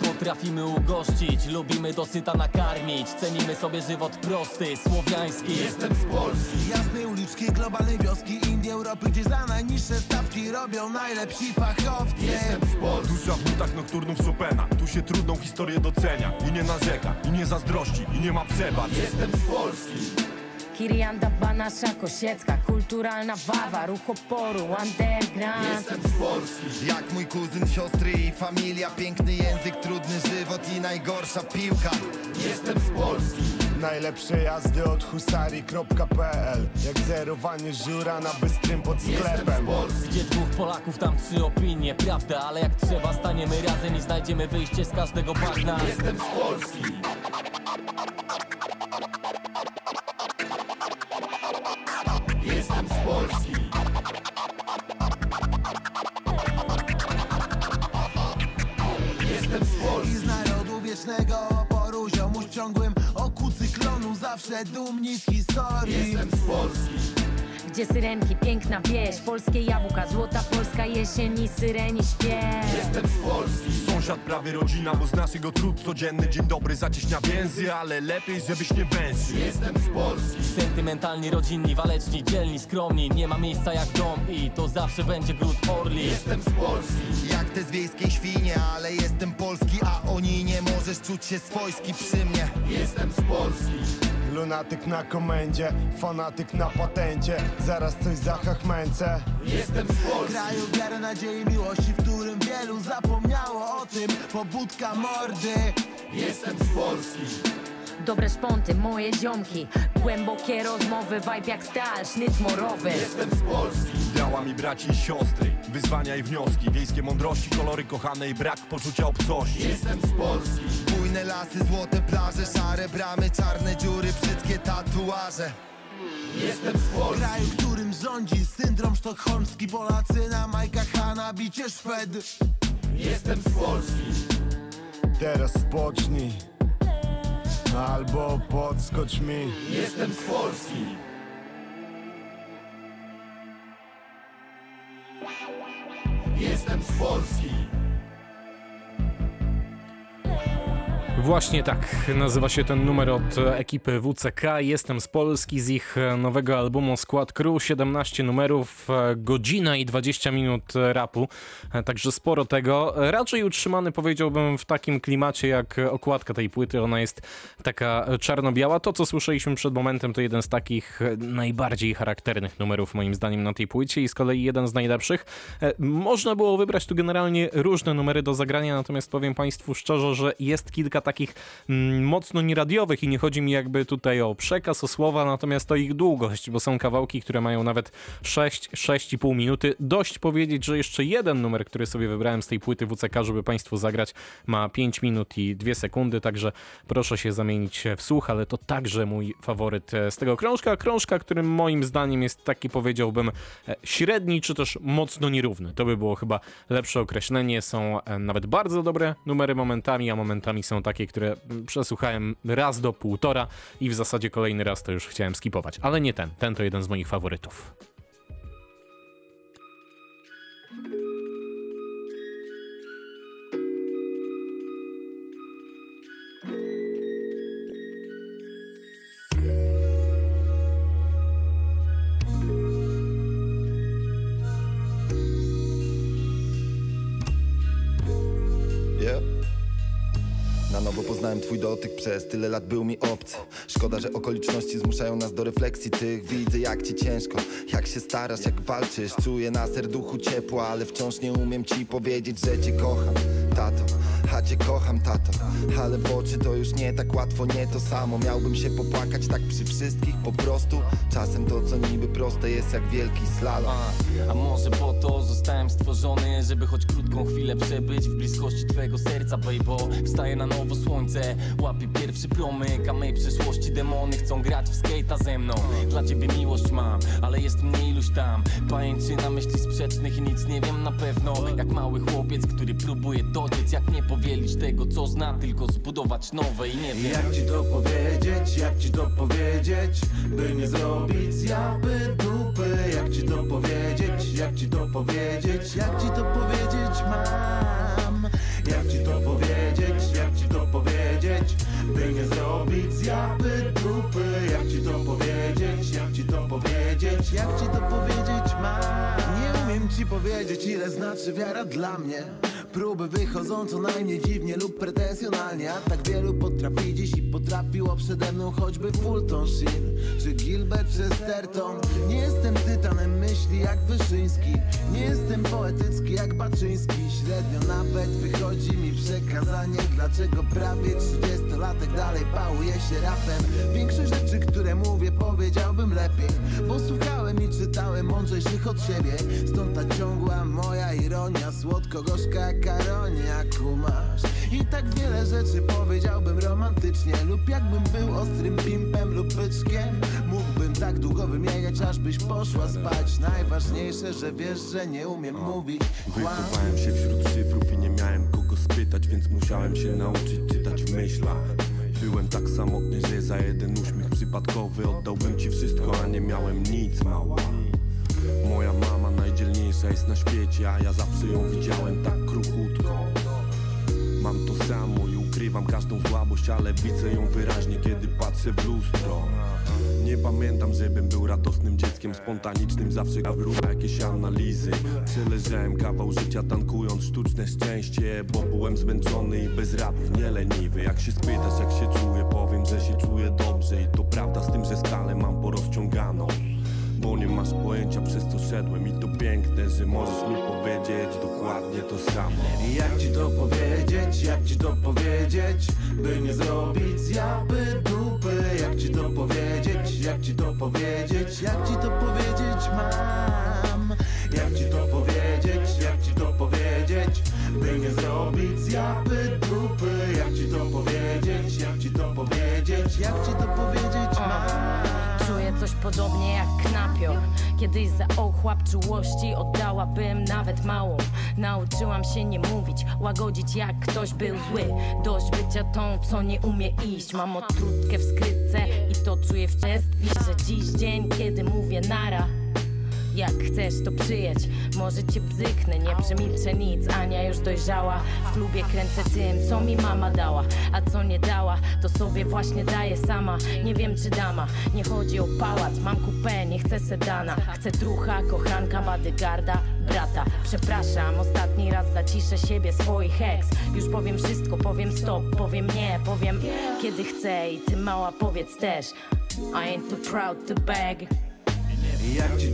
Potrafimy ugościć, lubimy dosyta nakarmić, cenimy sobie żywot prosty, słowiański. Jestem z Polski. Jasne uliczki, globalne wioski, Indie, Europy, gdzie za najniższe stawki robią najlepsi fachowcy. Jestem z Polski. Dusza w butach nokturnów Chopina, tu się trudną historię docenia i nie narzeka, i nie zazdrości, i nie ma przebacz. Jestem z Polski. Kirianda, Banasza, Kosiecka, kulturalna wawa, ruch oporu, underground. Jestem z Polski. Jak mój kuzyn, siostry i familia, piękny język, trudny żywot i najgorsza piłka. Jestem z Polski. Najlepsze jazdy od husari.pl, jak zerowanie żura na bystrym pod sklepem. Gdzie dwóch Polaków, tam trzy opinie, prawda, ale jak trzeba staniemy razem i znajdziemy wyjście z każdego bagna. Jestem z Polski. Jestem z Polski. Jestem z Polski. Z narodu wiecznego oporu, ziomuś ciągłym oku cyklonu, zawsze dumni z historii. Jestem z Polski. Gdzie syrenki, piękna wieś, polskie jabłka, złota polska jesień i syreni śpiew. Jestem z Polski. Sąsiad, prawie rodzina, bo z naszego trud codzienny dzień dobry zacieśnia więzy, ale lepiej żebyś nie węszył. Jestem z Polski. Sentymentalni, rodzinni, waleczni, dzielni, skromni, nie ma miejsca jak dom i to zawsze będzie gród orli. Jestem z Polski. Jak te z wiejskiej świnie, ale jestem polski, a oni nie możesz czuć się swojski przy mnie. Jestem z Polski. Lunatyk na komendzie, fanatyk na patencie, zaraz coś zahachmęcę. Jestem z Polski. Kraju wiary, nadziei, miłości, w którym wielu zapomniało o tym, pobudka mordy. Jestem z Polski. Dobre szponty, moje ziomki, głębokie rozmowy, vibe jak stal, sznyt morowy. Jestem z Polski. Biała mi braci i siostry, wyzwania i wnioski, wiejskie mądrości, kolory kochane i brak poczucia obcości. Jestem z Polski. Bujne lasy, złote plaże, szare bramy, czarne dziury, brzydkie tatuaże. Jestem z Polski. Kraju, którym rządzi syndrom sztokholmski, Polacy na majkach, Hanna, bicie Szwed. Jestem z Polski. Teraz spocznij albo podskocz mi. Jestem z Polski. Jestem z Polski. Właśnie tak nazywa się ten numer od ekipy WCK. Jestem z Polski, z ich nowego albumu Skład Crew. 17 numerów, godzina i 20 minut rapu. Także sporo tego. Raczej utrzymany, powiedziałbym, w takim klimacie jak okładka tej płyty. Ona jest taka czarno-biała. To, co słyszeliśmy przed momentem, to jeden z takich najbardziej charakternych numerów moim zdaniem na tej płycie i z kolei jeden z najlepszych. Można było wybrać tu generalnie różne numery do zagrania, natomiast powiem Państwu szczerze, że jest kilka takich mocno nieradiowych i nie chodzi mi jakby tutaj o przekaz, o słowa, natomiast o ich długość, bo są kawałki, które mają nawet 6-6,5 minuty. Dość powiedzieć, że jeszcze jeden numer, który sobie wybrałem z tej płyty WCK, żeby Państwu zagrać, ma 5 minut i 2 sekundy, także proszę się zamienić w słuch, ale to także mój faworyt z tego krążka. Krążka, którym moim zdaniem jest taki, powiedziałbym, średni, czy też mocno nierówny. To by było chyba lepsze określenie. Są nawet bardzo dobre numery momentami, a momentami są takie, które przesłuchałem raz do półtora i w zasadzie kolejny raz to już chciałem skipować, ale nie ten. Ten to jeden z moich faworytów. Twój dotyk przez tyle lat był mi obcy. Szkoda, że okoliczności zmuszają nas do refleksji tych. Widzę jak ci ciężko, jak się starasz, jak walczysz. Czuję na serduchu ciepło, ale wciąż nie umiem ci powiedzieć, że cię kocham, tato. A cię kocham, tato, ale w oczy to już nie tak łatwo, nie to samo. Miałbym się popłakać tak przy wszystkich, po prostu. Czasem to, co niby proste, jest jak wielki slalom. A może po to zostałem stworzony, żeby choć krótką chwilę przebyć w bliskości twojego serca, bejbo. Wstaje na nowo słońce, łapie pierwszy promyk, a mej przeszłości demony chcą grać w skate'a ze mną. Dla ciebie miłość mam, ale jest mnie iluś tam pajęczyna myśli sprzecznych i nic nie wiem na pewno. Jak mały chłopiec, który próbuje dociec, jak nie powiem powielić tego, co znam, tylko zbudować nowe i nie wiem. Jak ci to powiedzieć, by nie zrobić z jawy dupy. Jak ci to powiedzieć, mam. Jak ci to powiedzieć, by nie zrobić z jawy dupy. Jak ci to powiedzieć, mam. Nie umiem ci powiedzieć, ile znaczy wiara dla mnie. Próby wychodzą co najmniej dziwnie lub pretensjonalnie, a tak wielu potrafi dziś i potrafiło przede mną choćby Fulton Sheen czy Gilbert Chesterton. Nie jestem tytanem myśli jak Wyszyński, nie jestem poetycki jak Baczyński. Średnio nawet wychodzi mi przekazanie, dlaczego prawie 30-latek dalej pałuje się rapem. Większość rzeczy, które mówię, powiedziałbym lepiej, bo słuchałem i czytałem mądrzejszych od siebie. Stąd ta ciągła moja ironia, słodko-gorzka karonia, kumasz. I tak wiele rzeczy powiedziałbym romantycznie, lub jakbym był ostrym pimpem lub byczkiem. Mógłbym tak długo wymieniać, aż byś poszła spać. Najważniejsze, że wiesz, że nie umiem mówić. Wychowałem się wśród szyfrów i nie miałem kogo spytać, więc musiałem się nauczyć czytać w myślach. Byłem tak samotny, że za jeden uśmiech przypadkowy oddałbym ci wszystko, a nie miałem nic, mała. Moja mama najdzielniejsza jest na świecie, a ja zawsze ją widziałem tak kruchutko. Mam to samo i ukrywam każdą słabość, ale widzę ją wyraźnie, kiedy patrzę w lustro. Nie pamiętam, żebym był radosnym dzieckiem, spontanicznym, zawsze wyrówna jakieś analizy. Przeleżałem kawał życia tankując sztuczne szczęście, bo byłem zmęczony i bez rapów nie leniwy. Jak się spytasz, jak się czuję, powiem, że się czuję dobrze i to prawda, z tym, że skalę mam porozciąganą. Bo nie masz pojęcia, przez co szedłem i to piękne, że możesz mi powiedzieć dokładnie to samo. Jak ci to powiedzieć, by nie zrobić z jawy dupy. Jak ci to powiedzieć mam. Jak ci to powiedzieć, by nie zrobić z jawy dupy. Jak ci to powiedzieć, mam. Czuję coś podobnie jak knapior. Kiedyś za ochłap czułości oddałabym nawet mało. Nauczyłam się nie mówić, łagodzić jak ktoś był zły. Dość bycia tą, co nie umie iść. Mam otrutkę w skrytce i to czuję w czest. Piszę dziś dzień, kiedy mówię nara. Jak chcesz, to przyjedź, może cię bzyknę, nie przemilczę nic. Ania już dojrzała, w klubie kręcę tym, co mi mama dała. A co nie dała, to sobie właśnie daję sama. Nie wiem czy dama, nie chodzi o pałac. Mam coupé, nie chcę sedana. Chcę trucha, kochanka, bodyguarda, brata. Przepraszam, ostatni raz zaciszę siebie, swoich ex. Już powiem wszystko, powiem stop, powiem nie, powiem kiedy chcę. I ty mała powiedz też, I ain't too proud to beg. Jak ci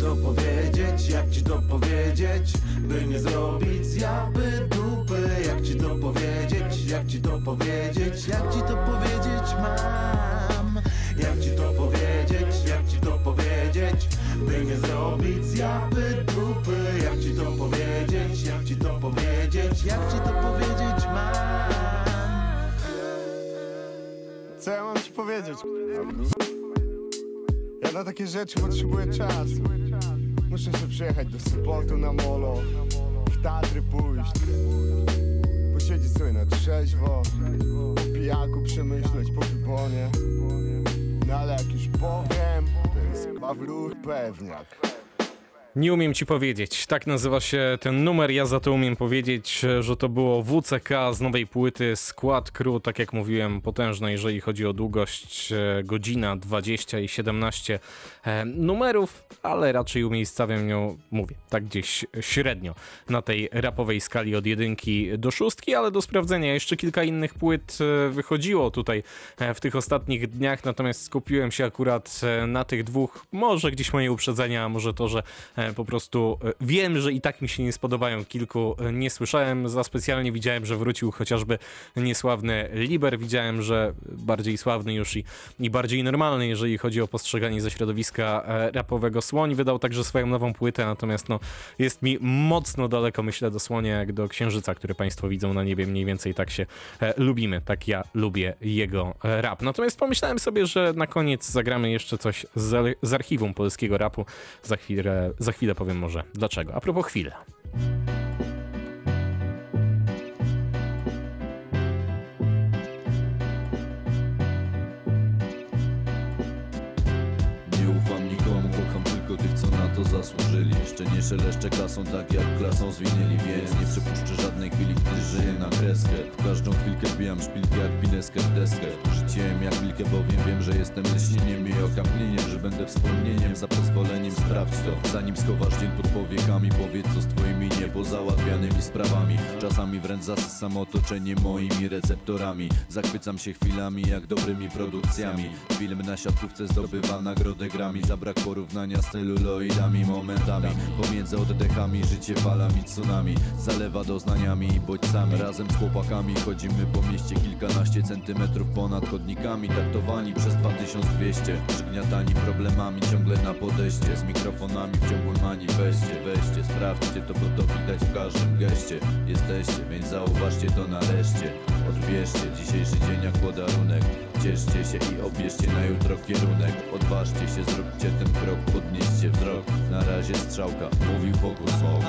to powiedzieć, by nie zrobić z jawy dupy. Jak ci to powiedzieć, mam. Jak ci to powiedzieć, by nie zrobić z jawy dupy. Jak ci to powiedzieć, mam. Co ja mam ci powiedzieć? Ja na takie rzeczy potrzebuję czasu. Muszę się przyjechać do Sopotu na molo, w Tatry pójść, posiedzieć sobie na trzeźwo, po pijaku przemyśleć, po pibonie. No ale jak już powiem, to jest Pawluch pewniak. Nie umiem ci powiedzieć, tak nazywa się ten numer, ja za to umiem powiedzieć, że to było WCK z nowej płyty, skład crew, tak jak mówiłem, potężna, jeżeli chodzi o długość, godzina 20 i 17 numerów, ale raczej umiejscawiam ją, mówię, tak gdzieś średnio na tej rapowej skali od 1 do 6, ale do sprawdzenia, jeszcze kilka innych płyt wychodziło tutaj w tych ostatnich dniach, natomiast skupiłem się akurat na tych dwóch, może gdzieś moje uprzedzenia, a może to, że po prostu wiem, że i tak mi się nie spodobają. Kilku nie słyszałem za specjalnie. Widziałem, że wrócił chociażby niesławny Liber. Widziałem, że bardziej sławny już i bardziej normalny, jeżeli chodzi o postrzeganie ze środowiska rapowego Słoń. Wydał także swoją nową płytę, natomiast no, jest mi mocno daleko, myślę, do Słonia, jak do Księżyca, który Państwo widzą na niebie. Mniej więcej tak się lubimy. Tak ja lubię jego rap. Natomiast pomyślałem sobie, że na koniec zagramy jeszcze coś z archiwum polskiego rapu. Za chwilę powiem może dlaczego. A propos chwilę. to zasłużyli. Jeszcze nie szeleszczę klasą tak jak klasą zwinęli, więc nie przepuszczę żadnej chwili, gdy żyję na kreskę. W każdą chwilkę wbijam szpilkę jak pineskę w deskę. Życiem jak wilkę, bowiem wiem, że jestem leśnieniem i okapnieniem, że będę wspomnieniem. Za pozwoleniem sprawdź to, zanim schowasz dzień pod powiekami. Powiedz co z twoimi niepozałatwianymi sprawami. Czasami wręcz zasysam otoczenie moimi receptorami. Zachwycam się chwilami jak dobrymi produkcjami. Film na siatkówce zdobywa nagrodę Grammy. Zabrak porównania z celuloidami momentami. Pomiędzy oddechami życie falami tsunami. Zalewa doznaniami i bodźcami. Razem z chłopakami chodzimy po mieście kilkanaście centymetrów ponad chodnikami. Traktowani przez 2200, przygniatani problemami ciągle na podejście. Z mikrofonami w ciągłym manifestie. Weźcie, sprawdźcie to, bo to widać w każdym geście. Jesteście, więc zauważcie to nareszcie. Odbierzcie dzisiejszy dzień jak podarunek. Cieszcie się i obierzcie na jutro kierunek. Odważcie się, zróbcie ten krok, podnieście wzrok. Na razie strzałka, mówił Fokus Smoke.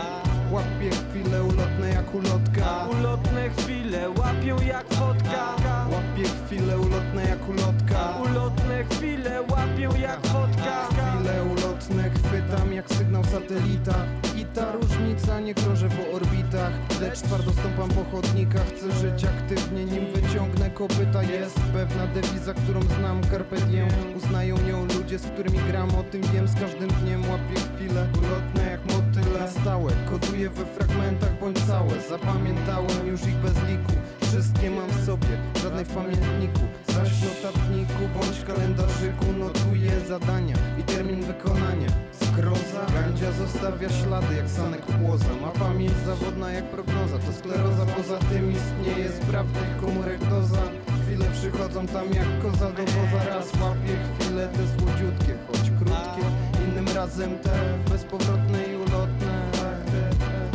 Łapię chwile ulotne jak ulotka. Ulotne chwile łapią jak wodka. Łapię chwile ulotne jak ulotka. Ulotne chwile łapią jak wodka. Chwile ulotne chwytam jak sygnał satelita. I ta różnica nie krążę po orbitach, lecz twardo stąpam po chodnikach. Chcę żyć aktywnie, nim wyciągnę kopyta. Jest pewna dewiza, którą znam, Carpe Diem. Uznają nią ludzie, z którymi gram, o tym wiem. Z każdym dniem łapię chwile ulotne jak motyle. Stałe, koduję we fragmentach bądź całe. Zapamiętałem już ich bez liku. Wszystkie mam w sobie, żadnej w pamiętniku. Zaś w notatniku bądź w kalendarzyku notuję zadania i termin wykonania. Skroza, gandzia zostawia ślady jak sanek płoza. Ma pamięć zawodna jak prognoza, to skleroza. Poza tym istnieje sprawnych komórek doza. Chwile przychodzą tam jak koza do woza. Raz łapię chwile te słodziutkie, choć krótkie. Innym razem te bezpowrotne i ulotne.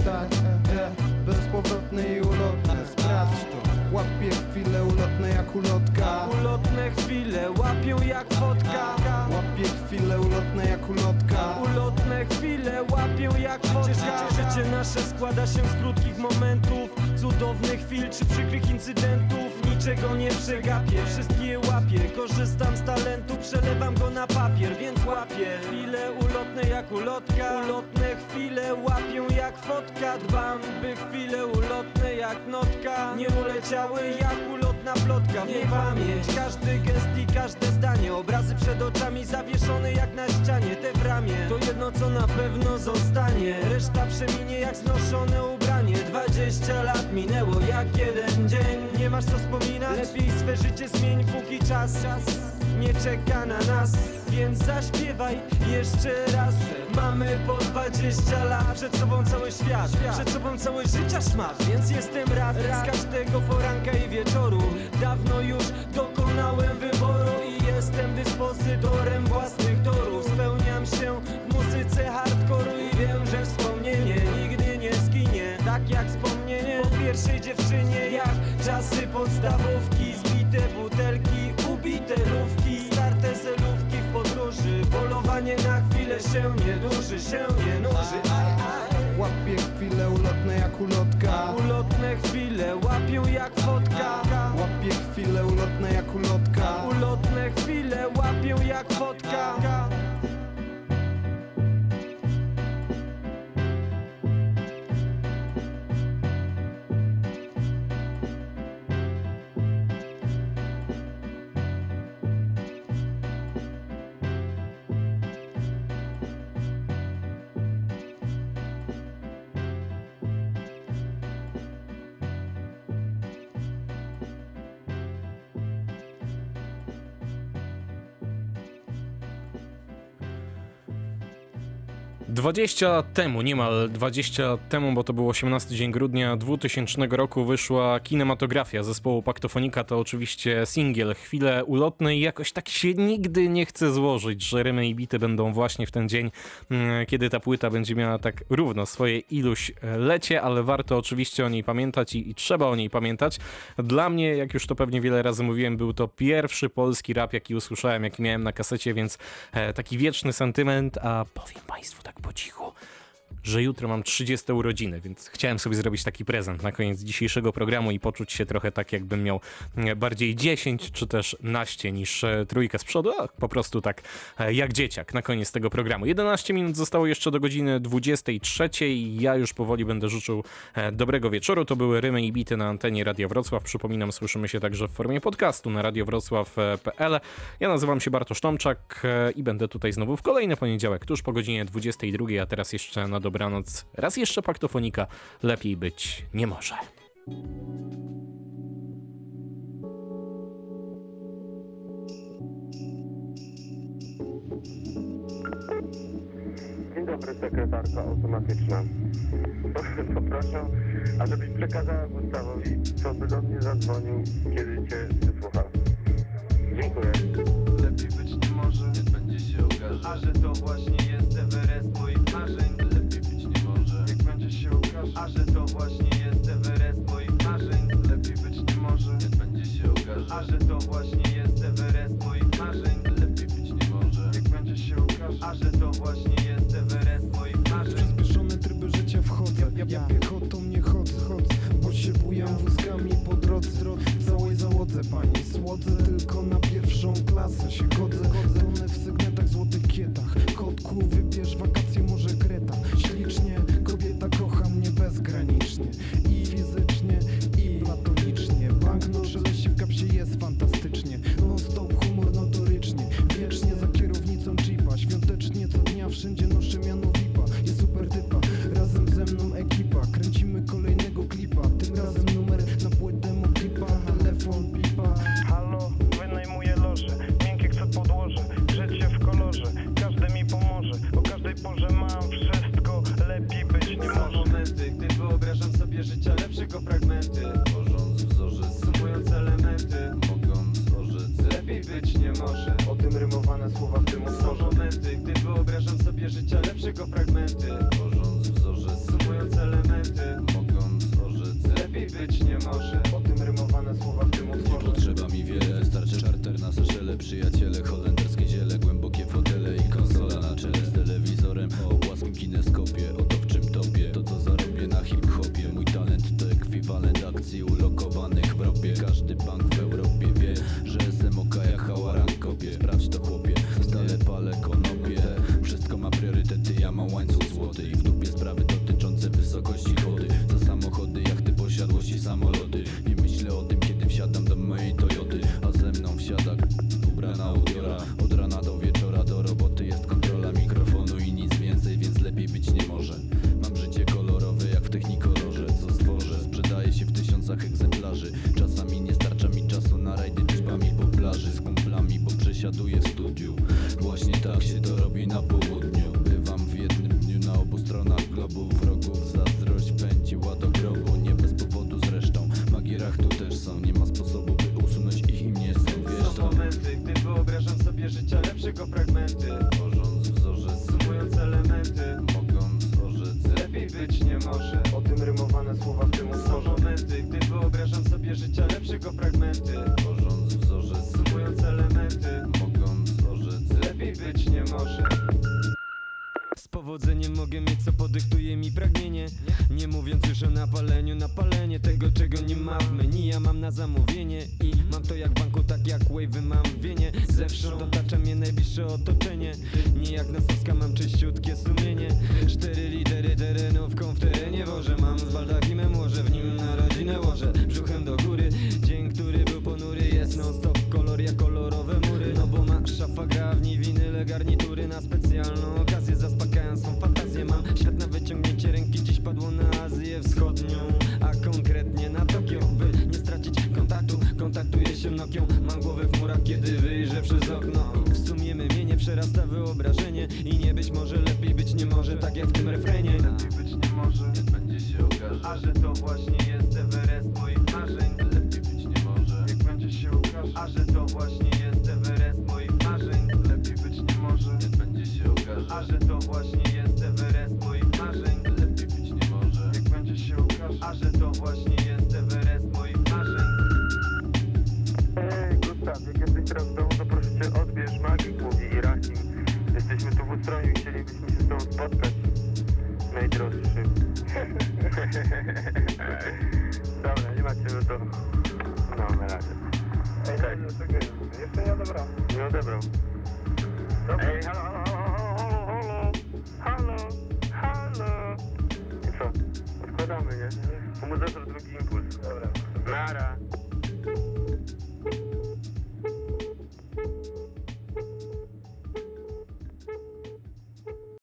Tak, bezpowrotne i ulotne. Sprawdź to. Łapię chwile ulotne jak ulotka. Ulotne chwile łapią jak wodka. Łapię chwile ulotne jak ulotka. Ulotne chwile łapią jak wodka. Życie nasze składa się z krótkich momentów, cudownych chwil czy przykrych incydentów. Niczego nie przegapię, wszystkie łapię. Korzystam z talentu, przelewam go na papier, więc łapię chwile ulotne jak ulotka. Ulotne chwile łapią jak wodka. Dbam by chwile ulotne jak notka nie uleciały jak ulotna plotka. Nie pamięć, każdy gest i każde zdanie. Obrazy przed oczami zawieszone jak na ścianie. Te w ramię to jedno co na pewno zostanie. Reszta przeminie jak znoszone ubranie. 20 lat minęło jak jeden dzień. Nie masz co wspominać? Lepiej swe życie zmień, póki czas nie czeka na nas. Więc zaśpiewaj jeszcze raz. Mamy po 20 lat. Przed sobą cały świat, przed sobą całe życia szmat. Więc jestem rad z każdego poranka i wieczoru. Dawno już dokonałem wyboru i jestem dyspozytorem własnych torów. Spełniam się w muzyce hardkoru i wiem, że wspomnienie nigdy nie zginie. Tak jak wspomnienie o pierwszej dziewczynie, jak czasy podstawówki. Zbite butelki, ubite lówki, starte selówki w podróży. Polowanie na chwilę się nie duży, się nie nuży. Łapię chwile ulotne jak ulotka. Ulotne chwile łapią jak wodka. Łapię chwile ulotne jak ulotka. Ulotne chwile łapią jak wodka. Niemal 20 lat temu, bo to był 18 dzień grudnia 2000 roku, wyszła kinematografia zespołu Paktofonika. To oczywiście singiel Chwile ulotne i jakoś tak się nigdy nie chce złożyć, że Rymy i Bity będą właśnie w ten dzień, kiedy ta płyta będzie miała tak równo swoje iluś lecie, ale warto oczywiście o niej pamiętać i trzeba o niej pamiętać. Dla mnie, jak już to pewnie wiele razy mówiłem, był to pierwszy polski rap, jaki usłyszałem, jaki miałem na kasecie, więc taki wieczny sentyment, a powiem Państwu tak po cichu, że jutro mam 30 urodziny, więc chciałem sobie zrobić taki prezent na koniec dzisiejszego programu i poczuć się trochę tak, jakbym miał bardziej 10 czy też naście niż trójkę z przodu, a po prostu tak jak dzieciak na koniec tego programu. 11 minut zostało jeszcze do godziny 23. Ja już powoli będę życzył dobrego wieczoru. To były Rymy i Bity na antenie Radia Wrocław. Przypominam, słyszymy się także w formie podcastu na radiowrocław.pl. Ja nazywam się Bartosz Tomczak i będę tutaj znowu w kolejny poniedziałek, tuż po godzinie 22, a teraz jeszcze na dobranoc. Raz jeszcze Paktofonika. Lepiej być nie może. Dzień dobry, sekretarka automatyczna. Poproszę, ażebyś przekazała Gustawowi, co by do mnie zadzwonił, kiedy cię wysłucha. Dziękuję. Lepiej być nie może, nie będzie się ukaże. A że to właśnie jest Everest moich marzeń. Lepiej być nie może, niech będzie się ukaże. A że to właśnie jest Everest moich marzeń. Lepiej być nie może, nie będzie się ukaże. A że to właśnie jest Everest moich marzeń. Lepiej być nie może, niech będzie się ukaże. A że to właśnie jest Everest moich marzeń. Przyspieszone tryby życia wchodzę. Ja piechotą nie chodzę, bo się bujam wózkami po drodze. Całej załodze pani słodzę, tylko na pierwszą klasę się godzę. Tonę w sygnetach, złotych kietach. Kotku, wybierz wakacje, może Kreta. Ślicznie, kobieta kocha mnie bezgranicznie. I fizycznie, i platonicznie. Banknot szeleści w kapsie jest fantastycznie. Non stop humor notorycznie. Wiecznie za kierownicą jeepa. Świątecznie co dnia wszędzie noszę miano VIP-a. Jest super typa, razem ze mną ekipa. Kręcimy kolejnego klipa, tym razem numer na płytę moklipa. Telefon pipa. Halo, wynajmuję loże. Miękkie chcę podłoże. Życie w kolorze, każdy mi pomoże. O każdej porze mam wszystko. Lepiej być nie może. Są momenty, gdy wyobrażam sobie życia lepszego fragmenty. Tworząc wzorzec, sumując elementy. Mogąc złożyć, lepiej być nie może. O tym rymowane słowa w tym utworze. Są momenty, gdy wyobrażam sobie życia lepszego fragmenty. Tworząc wzorzec, sumując elementy. Mogąc złożyć, lepiej być nie może. O tym rymowane słowa w tym utworze. Nie potrzeba mi wiele, starczy czarter na seszele. Przyjaciele, holenderskie ziele, głębokie fotele i konsola na czele. Z telewizorem o płaskim kineskopie, odowczym topie. To co zarobię na hip-hopie. Mój talent to ekwiwalent akcji ulokowanych w ropie. Każdy bank w Europie wie, że SM okaja hałaran kopie. Sprawdź to chłopie, stale palę konopie. Wszystko ma priorytety, ja mam łańcuch złoty. I w dupie sprawy dotyczące wysokości wody. Za samochody, jachty, posiadłości, samoloty. Nie myślę o tym, kiedy wsiadam do mojej Toyoty. A ze mną wsiada ubrana ubiora. Od rana do wieczora, do roboty jest kontrola mikrofonu i nic więcej, więc lepiej być nie może. Mam życie kolorowe jak w technikolorze, co stworzę. Sprzedaję się w tysiącach egzemplarzy. Czasami nie starcza mi czasu na rajdy liczbami po plaży z kumplami, bo przesiaduję w studiu. Właśnie tak się to robi na południu. Bywam w jednym dniu na obu stronach globu. Wrogów zazdrość pędziła do grobu. Nie bez powodu zresztą, magierach tu też są. Nie ma sposobu, by usunąć ich i mnie są. Wiesz, są momenty, gdy wyobrażam sobie życia lepszego fragmenty. Tworząc wzorzec, sumując elementy. Mogąc orzec, lepiej być nie może. O tym rymowane słowa w tym utworze. Są momenty, gdy wyobrażam sobie życia lepszego fragmenty. Tworząc wzorzec, sumując elementy. Mogąc orzec, lepiej być nie może. Z powodzeniem mogę mieć, co podyktuje mi pragnienie. Nie mówiąc już o napaleniu, napalenie tego, czego nie ma w menu. Ja mam na zamówienie i mam to jak w banku, tak jak wavy mam wienie. Zewsząd otacza mnie najbliższe otoczenie. Nie jak Nosowska mam czyściutkie sumienie. 4 litery terenówką w terenie wożę. Mam z baldachimem łoże, w nim na rodzinę łożę. Brzuchem do góry, dzień, który był ponury. Jest non stop kolor jak kolorowe mury. No bo ma szafa grawni, winyle, garnitury. Na specjalną okazję zaspokajam swą fantazję. Mam świat na wyciągnięcie ręki, dziś padło na Azję Wschodnią, a konkretnie na Tokio. By nie stracić kontaktu, kontaktuję się Nokią. Mam głowę w murach, kiedy wyjrzę przez okno. W sumie mnie nie przerasta wyobrażenie. I nie być może, lepiej być nie może. Tak jak w tym refrenie. Lepiej być nie może, nie będzie się okaże. A że to właśnie jest Everest moich marzeń. Lepiej być nie może, jak będzie się okaże. A że to właśnie jest Everest moich marzeń. Lepiej być nie może, nie będzie się okaże. A że to właśnie jest Everest moich marzeń. Lepiej być nie może, jak będzie się okaże. A że to właśnie jest Everest moich marzeń. Ej, Gustaw, jak jesteś teraz w domu, to proszę cię odbierz Magik, mówi Irachim. Jesteśmy tu w Ustroju i chcielibyśmy się z tobą spotkać. No i że to mamy radę. Ej, tak. Jeszcze nie odebrał. Nie odebrał. Ej, halo. I co? Odkładamy, nie? Bo mu zaczął drugi impuls. Dobra. Nara.